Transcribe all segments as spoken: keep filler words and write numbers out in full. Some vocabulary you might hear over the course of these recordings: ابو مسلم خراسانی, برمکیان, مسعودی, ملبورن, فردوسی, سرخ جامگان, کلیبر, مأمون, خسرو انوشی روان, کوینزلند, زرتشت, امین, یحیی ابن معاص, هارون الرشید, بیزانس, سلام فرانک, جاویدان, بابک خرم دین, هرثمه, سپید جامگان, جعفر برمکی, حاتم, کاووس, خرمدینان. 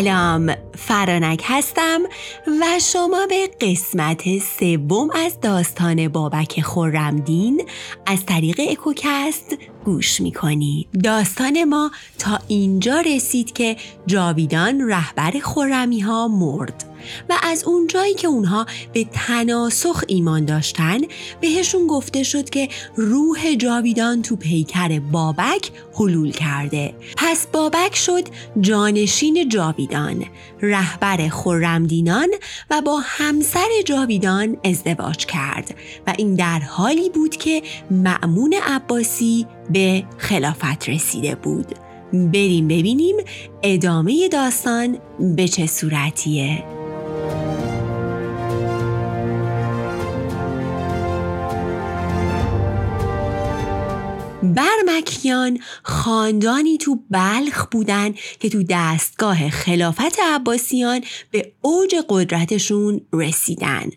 سلام، فرانک هستم و شما به قسمت سوم از داستان بابک خرم دین از طریق اکوکست گوش میکنید. داستان ما تا اینجا رسید که جاویدان رهبر خرمی ها مرد و از اونجایی که اونها به تناسخ ایمان داشتن بهشون گفته شد که روح جاویدان تو پیکر بابک حلول کرده. پس بابک شد جانشین جاویدان، رهبر خرمدینان و با همسر جاویدان ازدواج کرد و این در حالی بود که مأمون عباسی به خلافت رسیده بود. بریم ببینیم ادامه داستان به چه صورتیه. برمکیان خاندانی تو بلخ بودن که تو دستگاه خلافت عباسیان به اوج قدرتشون رسیدن.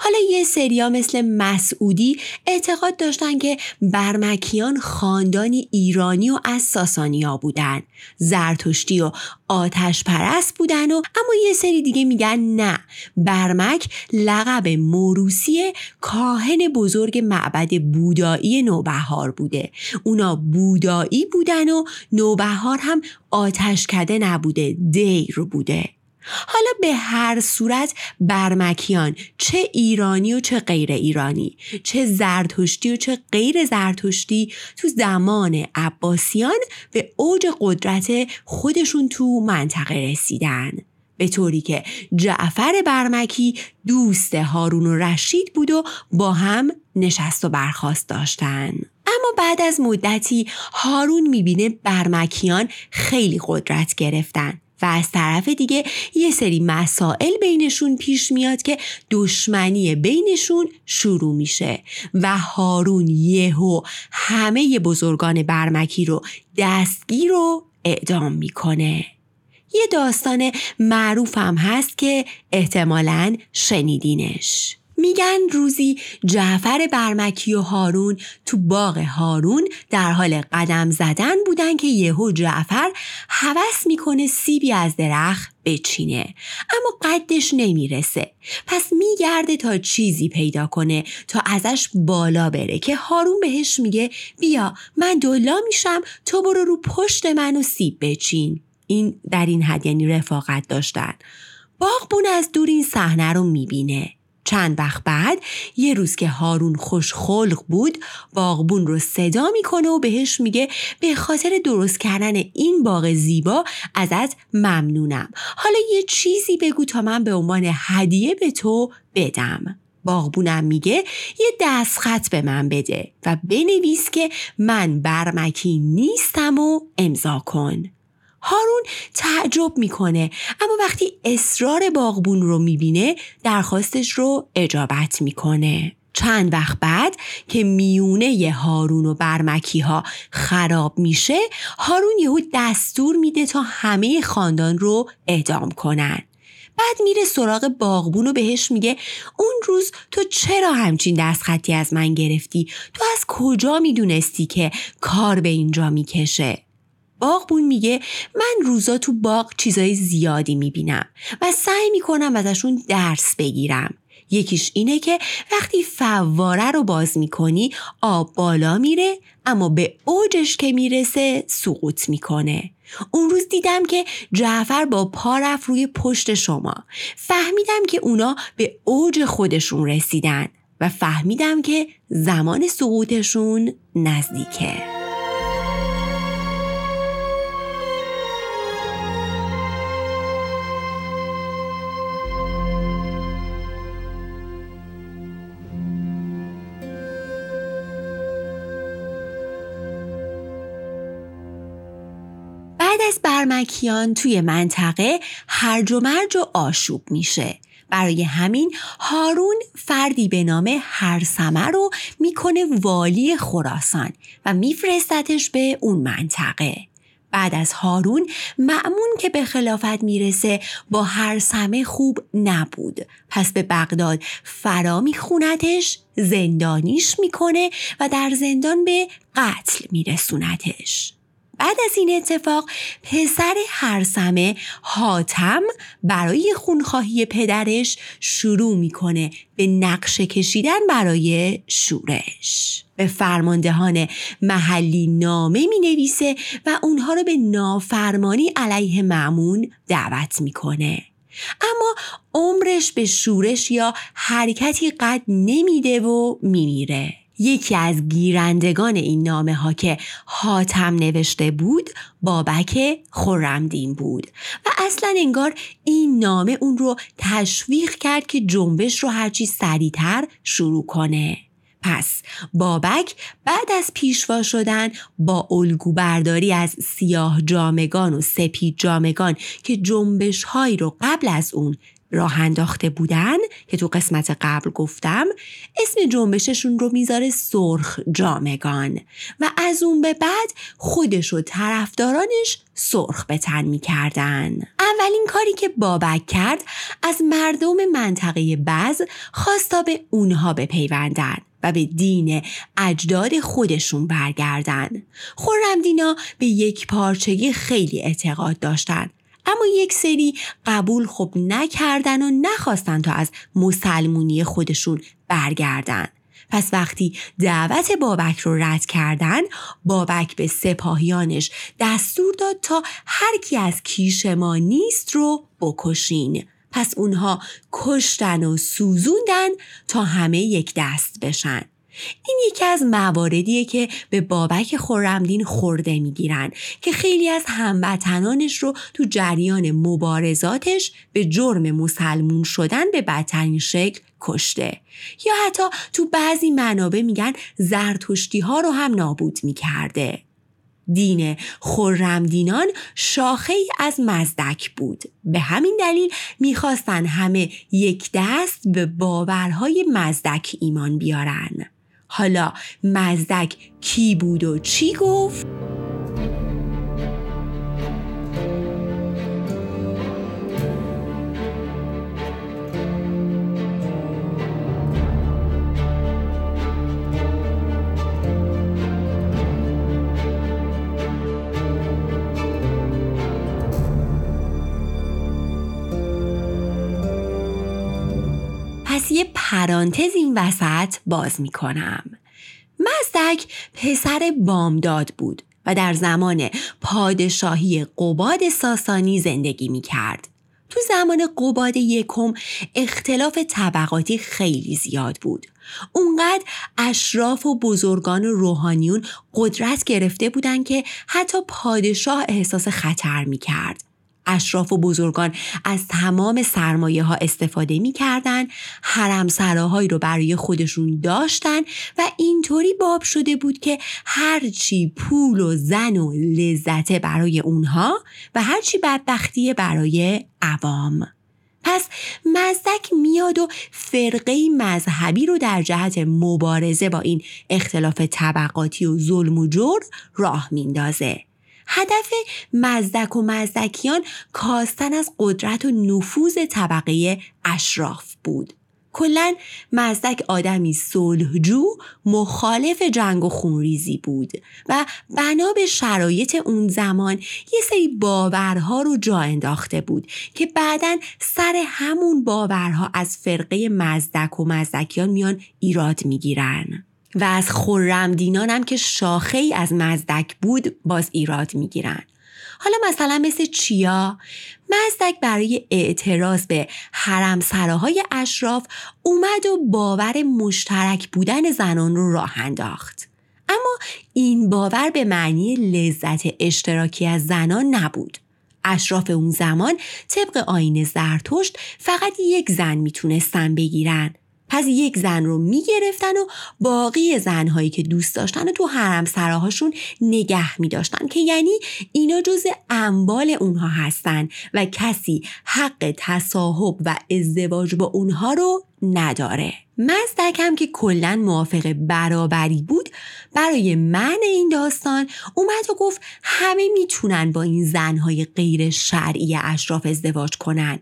حالا یه سریا مثل مسعودی اعتقاد داشتن که برمکیان خاندانی ایرانی و از ساسانیا بودن، زرتشتی و آتش پرست بودن، و اما یه سری دیگه میگن نه، برمک لقب موروثی کاهن بزرگ معبد بودایی نوبهار بوده. اونا بودایی بودن و نوبهار هم آتشکده نبوده، دیر بوده. حالا به هر صورت برمکیان، چه ایرانی و چه غیر ایرانی، چه زرتشتی و چه غیر زرتشتی، تو زمان عباسیان به اوج قدرت خودشون تو منطقه رسیدن، به طوری که جعفر برمکی دوست هارون الرشید بود و با هم نشست و برخاست داشتن. اما بعد از مدتی هارون میبینه برمکیان خیلی قدرت گرفتن و از طرف دیگه یه سری مسائل بینشون پیش میاد که دشمنی بینشون شروع میشه و هارون یهو همه بزرگان برمکی رو دستگیر و اعدام میکنه. یه داستان معروف هم هست که احتمالاً شنیدینش. میگن روزی جعفر برمکی و هارون تو باغ هارون در حال قدم زدن بودن که یهو جعفر هوس میکنه سیبی از درخت بچینه، اما قدش نمیرسه. پس میگرده تا چیزی پیدا کنه تا ازش بالا بره که هارون بهش میگه بیا من دولا میشم، تو برو رو پشت من و سیب بچین. این در این حد یعنی رفاقت داشتن. باغبون از دور این صحنه رو میبینه. چند وقت بعد یه روز که هارون خوشخلق بود، باغبون رو صدا میکنه و بهش میگه به خاطر درست کردن این باغ زیبا ازت ممنونم، حالا یه چیزی بگو تا من به عنوان هدیه به تو بدم. باغبونم میگه یه دستخط به من بده و بنویس که من برمکی نیستم و امضا کن. هارون تعجب میکنه، اما وقتی اصرار باغبون رو میبینه درخواستش رو اجابت میکنه. چند وقت بعد که میونه هارون و برمکی ها خراب میشه، هارون یهو دستور میده تا همه خاندان رو اعدام کنن. بعد میره سراغ باغبون و بهش میگه اون روز تو چرا همچین دستخطی از من گرفتی؟ تو از کجا میدونستی که کار به اینجا میکشه؟ باغبون میگه من روزا تو باغ چیزای زیادی میبینم و سعی میکنم ازشون درس بگیرم. یکیش اینه که وقتی فواره رو باز میکنی آب بالا میره، اما به اوجش که میرسه سقوط میکنه. اون روز دیدم که جعفر با پا رفت روی پشت شما. فهمیدم که اونا به اوج خودشون رسیدن و فهمیدم که زمان سقوطشون نزدیکه. برمکیان توی منطقه هرج و مرج و آشوب میشه. برای همین هارون فردی به نام هرثمه رو میکنه والی خراسان و میفرستتش به اون منطقه. بعد از هارون، مأمون که به خلافت میرسه با هرثمه خوب نبود، پس به بغداد فرا میخونتش، زندانیش میکنه و در زندان به قتل میرسونتش. بعد از این اتفاق پسر هرثمه حاتم برای خونخواهی پدرش شروع میکنه به نقشه کشیدن برای شورش. به فرماندهان محلی نامه می نویسه و اونها رو به نافرمانی علیه مأمون دعوت میکنه. اما عمرش به شورش یا حرکتی قد نمیده و میمیره. یکی از گیرندگان این نامه ها که حاتم نوشته بود بابک خرم دین بود و اصلا انگار این نامه اون رو تشویق کرد که جنبش رو هرچی سریع‌تر شروع کنه. پس بابک بعد از پیشوا شدن با الگو برداری از سیاه جامگان و سپید جامگان که جنبش هایی رو قبل از اون راه انداخته بودن که تو قسمت قبل گفتم، اسم جنبششون رو میذاره سرخ جامگان و از اون به بعد خودش و طرفدارانش سرخ به تن میکردن. اولین کاری که بابک کرد از مردم منطقه بز خواست تا به اونها بپیوندن و به دین اجداد خودشون برگردن. خرمدینا به یک پارچگی خیلی اعتقاد داشتن، اما یک سری قبول خب نکردن و نخواستن تا از مسلمونی خودشون برگردن. پس وقتی دعوت بابک رو رد کردن، بابک به سپاهیانش دستور داد تا هر کی از کیش ما نیست رو بکشین. پس اونها کشتن و سوزوندن تا همه یک دست بشن. این یکی از مواردیه که به بابک خرمدین خورده میگیرن که خیلی از هموطنانش رو تو جریان مبارزاتش به جرم مسلمون شدن به بدترین شکل کشته، یا حتی تو بعضی منابع میگن زرتشتی ها رو هم نابود میکرده. دین خرمدینان شاخه‌ای از مزدک بود. به همین دلیل میخواستن همه یک دست به باورهای مزدک ایمان بیارن. حالا مزدک کی بود و چی گفت؟ یه پرانتز این وسط باز می کنم. مزدک پسر بامداد بود و در زمان پادشاهی قباد ساسانی زندگی می کرد. تو زمان قباد یکم اختلاف طبقاتی خیلی زیاد بود. اونقدر اشراف و بزرگان و روحانیون قدرت گرفته بودن که حتی پادشاه احساس خطر می کرد. اشراف و بزرگان از تمام سرمایه ها استفاده می کردن، حرمسراهایی رو برای خودشون داشتن و اینطوری باب شده بود که هرچی پول و زن و لذت برای اونها و هرچی بدبختی برای عوام. پس مزدک میاد و فرقه مذهبی رو در جهت مبارزه با این اختلاف طبقاتی و ظلم و جور راه میندازه. هدف مزدک و مزدکیان کاستن از قدرت و نفوذ طبقه اشراف بود. کلاً مزدک آدمی صلحجو، مخالف جنگ و خونریزی بود و بنا به شرایط اون زمان یه سری باورها رو جا انداخته بود که بعداً سر همون باورها از فرقه مزدک و مزدکیان میان ایراد میگیرن و از خرمدینان هم که شاخه‌ای از مزدک بود باز ایراد میگیرن. حالا مثلا مثل چیا؟ مزدک برای اعتراض به حرمسراهای اشراف اومد و باور مشترک بودن زنان رو راه انداخت. اما این باور به معنی لذت اشتراکی از زنان نبود. اشراف اون زمان طبق آیین زرتشت فقط یک زن میتونستن بگیرن. پس یک زن رو میگرفتن و باقی زنهایی که دوست داشتن و تو حرم سراهاشون نگه میداشتن، که یعنی اینا جز اموال اونها هستن و کسی حق تصاحب و ازدواج با اونها رو نداره. مزدک هم که کلن موافق برابری بود، برای معنی این داستان اومد و گفت همه میتونن با این زنهای غیر شرعی اشراف ازدواج کنن.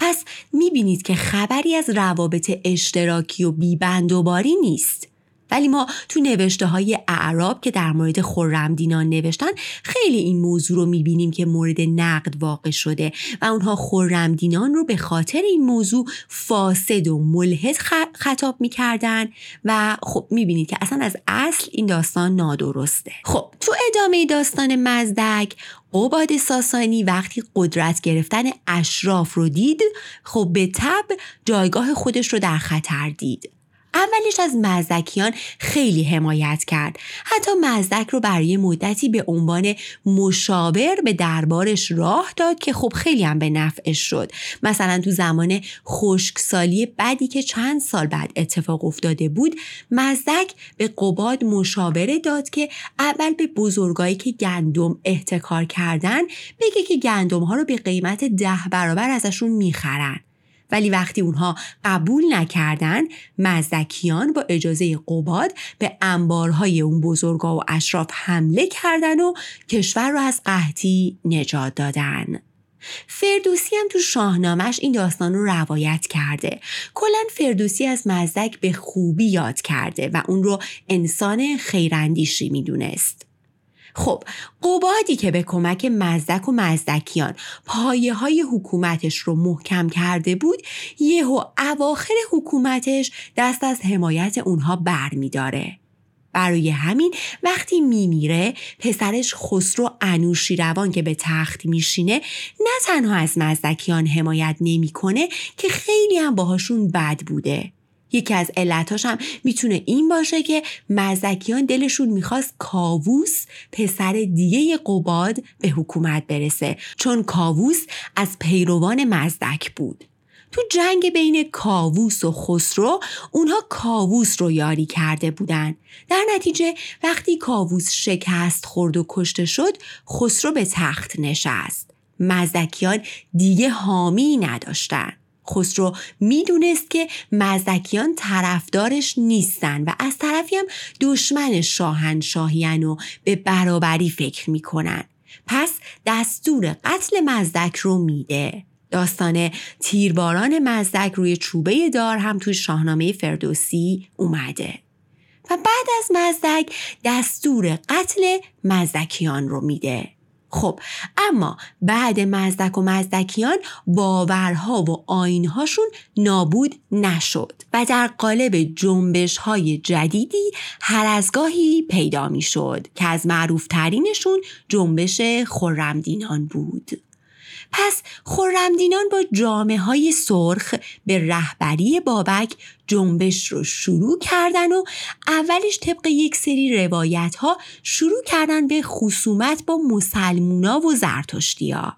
پس میبینید که خبری از روابط اشتراکی و بیبندوباری نیست. ولی ما تو نوشته‌های اعراب که در مورد خرمدینان نوشتن خیلی این موضوع رو می‌بینیم که مورد نقد واقع شده و اونها خرمدینان رو به خاطر این موضوع فاسد و ملحد خطاب می‌کردن و خب می‌بینید که اصلا از اصل این داستان نادرسته. خب تو ادامه داستان مزدک، قباد ساسانی وقتی قدرت گرفتن اشراف رو دید، خب به تبع جایگاه خودش رو در خطر دید. اولش از مزدکیان خیلی حمایت کرد. حتی مزدک رو برای مدتی به عنوان مشاور به دربارش راه داد که خب خیلی هم به نفعش شد. مثلا تو زمان خشکسالی بعدی که چند سال بعد اتفاق افتاده بود، مزدک به قباد مشاوره داد که اول به بزرگایی که گندم احتکار کردن بگه که گندم ها رو به قیمت ده برابر ازشون میخرن. ولی وقتی اونها قبول نکردن، مزدکیان با اجازه قباد به انبارهای اون بزرگا و اشراف حمله کردن و کشور رو از قحطی نجات دادن. فردوسی هم تو شاهنامه‌اش این داستان رو روایت کرده. کلاً فردوسی از مزدک به خوبی یاد کرده و اون رو انسان خیراندیشی میدونست. خب قبادی که به کمک مزدک و مزدکیان پایه های حکومتش رو محکم کرده بود، یهو اواخر حکومتش دست از حمایت اونها بر می داره. برای همین وقتی می میره، پسرش خسرو انوشی روان که به تخت می شینه نه تنها از مزدکیان حمایت نمی کنه که خیلی هم باهاشون بد بوده. یکی از علتاش هم میتونه این باشه که مزدکیان دلشون میخواست کاووس پسر دیگه قباد به حکومت برسه، چون کاووس از پیروان مزدک بود. تو جنگ بین کاووس و خسرو اونها کاووس رو یاری کرده بودن. در نتیجه وقتی کاووس شکست خورد و کشته شد، خسرو به تخت نشست. مزدکیان دیگه حامی نداشتن. خسرو میدونست که مزدکیان طرفدارش نیستن و از طرفی هم دشمن شاهنشاهیان و به برابری فکر میکنن، پس دستور قتل مزدک رو میده. داستان تیرباران مزدک روی چوبه دار هم توی شاهنامه فردوسی اومده و بعد از مزدک دستور قتل مزدکیان رو میده. خب اما بعد مزدک و مزدکیان باورها و آیین‌هاشون نابود نشد و در قالب جنبش‌های جدیدی هر از گاهی پیدا می‌شد که از معروف‌ترینشون جنبش خرمدینان بود. پس خرمدینان با جامه‌های سرخ به رهبری بابک جنبش رو شروع کردن و اولش طبق یک سری روایت‌ها شروع کردن به خصومت با مسلمونا و زرتشتیا.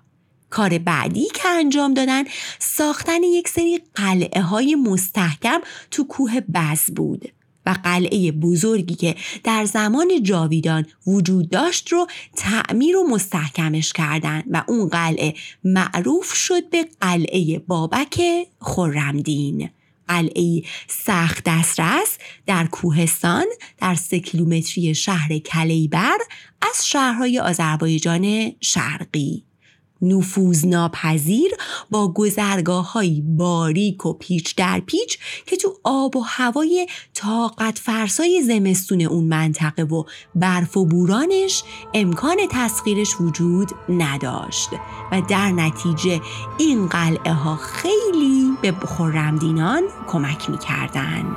کار بعدی که انجام دادن ساختن یک سری قلعه‌های مستحکم تو کوه بز بود و قلعه بزرگی که در زمان جاویدان وجود داشت رو تعمیر و مستحکمش کردند و اون قلعه معروف شد به قلعه بابک خرم دین. قلعه سخت دسترس در کوهستان در سه کیلومتری شهر کلیبر از شهرهای آذربایجان شرقی، نفوذ ناپذیر با گذرگاه‌های باریک و پیچ در پیچ که تو آب و هوای طاقت فرسای زمستون اون منطقه و برف و بورانش امکان تسخیرش وجود نداشت و در نتیجه این قلعه ها خیلی به خرمدینان کمک می‌کردن.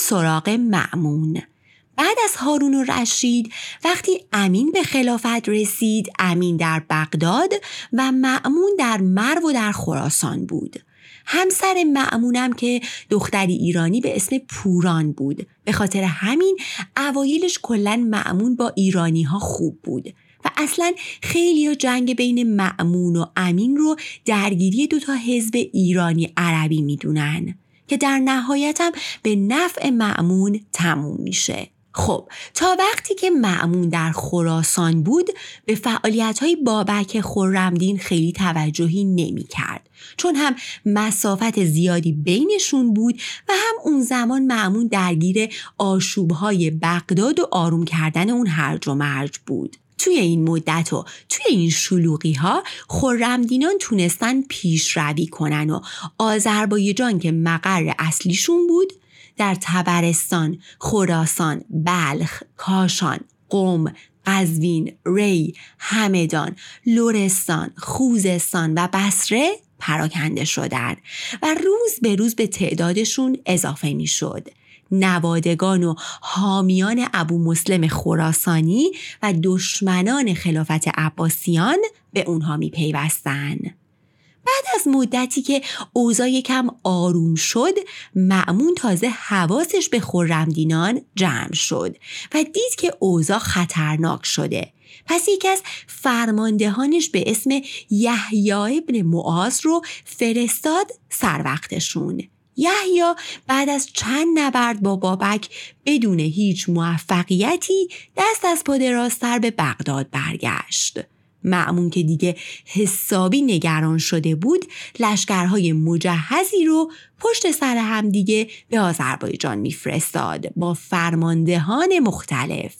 سراغ مأمون. بعد از هارون الرشید وقتی امین به خلافت رسید، امین در بغداد و مأمون در مرو و در خراسان بود. همسر مأمونم که دختری ایرانی به اسم پوران بود. به خاطر همین اوایلش کلاً مأمون با ایرانی ها خوب بود و اصلاً خیلی جنگ بین مأمون و امین رو درگیری دوتا حزب ایرانی عربی میدونن که در نهایت هم به نفع مأمون تموم میشه. خب تا وقتی که مأمون در خراسان بود به فعالیت‌های بابک خرم دین خیلی توجهی نمی‌کرد، چون هم مسافت زیادی بینشون بود و هم اون زمان مأمون درگیر آشوب‌های بغداد و آروم کردن اون هرج و مرج بود. توی این مدت و توی این شلوغی ها خرمدینان تونستن پیشروی کنن و آذربایجان که مقر اصلیشون بود در طبرستان، خراسان، بلخ، کاشان، قم، قزوین، ری، همدان، لرستان، خوزستان و بصره پراکنده شدن و روز به روز به تعدادشون اضافه می شد. نوادگان و حامیان ابو مسلم خراسانی و دشمنان خلافت عباسیان به اونها می پیوستن. بعد از مدتی که اوضاع یکم آروم شد، مأمون تازه حواسش به خرمدینان جمع شد و دید که اوضاع خطرناک شده. پس یکی از فرماندهانش به اسم یحیی ابن معاص رو فرستاد سر وقتشون. یحیی بعد از چند نبرد با بابک بدون هیچ موفقیتی دست از پا درازتر به بغداد برگشت. مأمون که دیگه حسابی نگران شده بود، لشکرهای مجهزی رو پشت سر هم دیگه به آذربایجان میفرستاد با فرماندهان مختلف،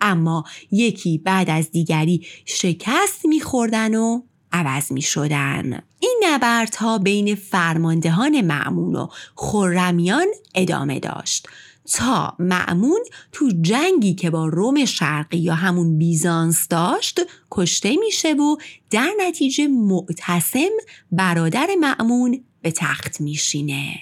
اما یکی بعد از دیگری شکست میخوردن و عوض می شدن. این نبردها بین فرماندهان مأمون و خرمیان ادامه داشت تا مأمون تو جنگی که با روم شرقی یا همون بیزانس داشت کشته میشه و در نتیجه معتصم برادر مأمون به تخت میشینه.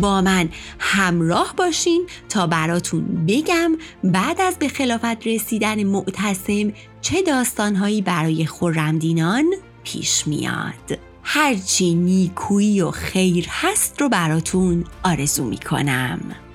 با من همراه باشین تا براتون بگم بعد از به خلافت رسیدن معتصم چه داستانهایی برای خرمدینان پیش میاد. هرچی نیکویی و خیر هست رو براتون آرزو میکنم.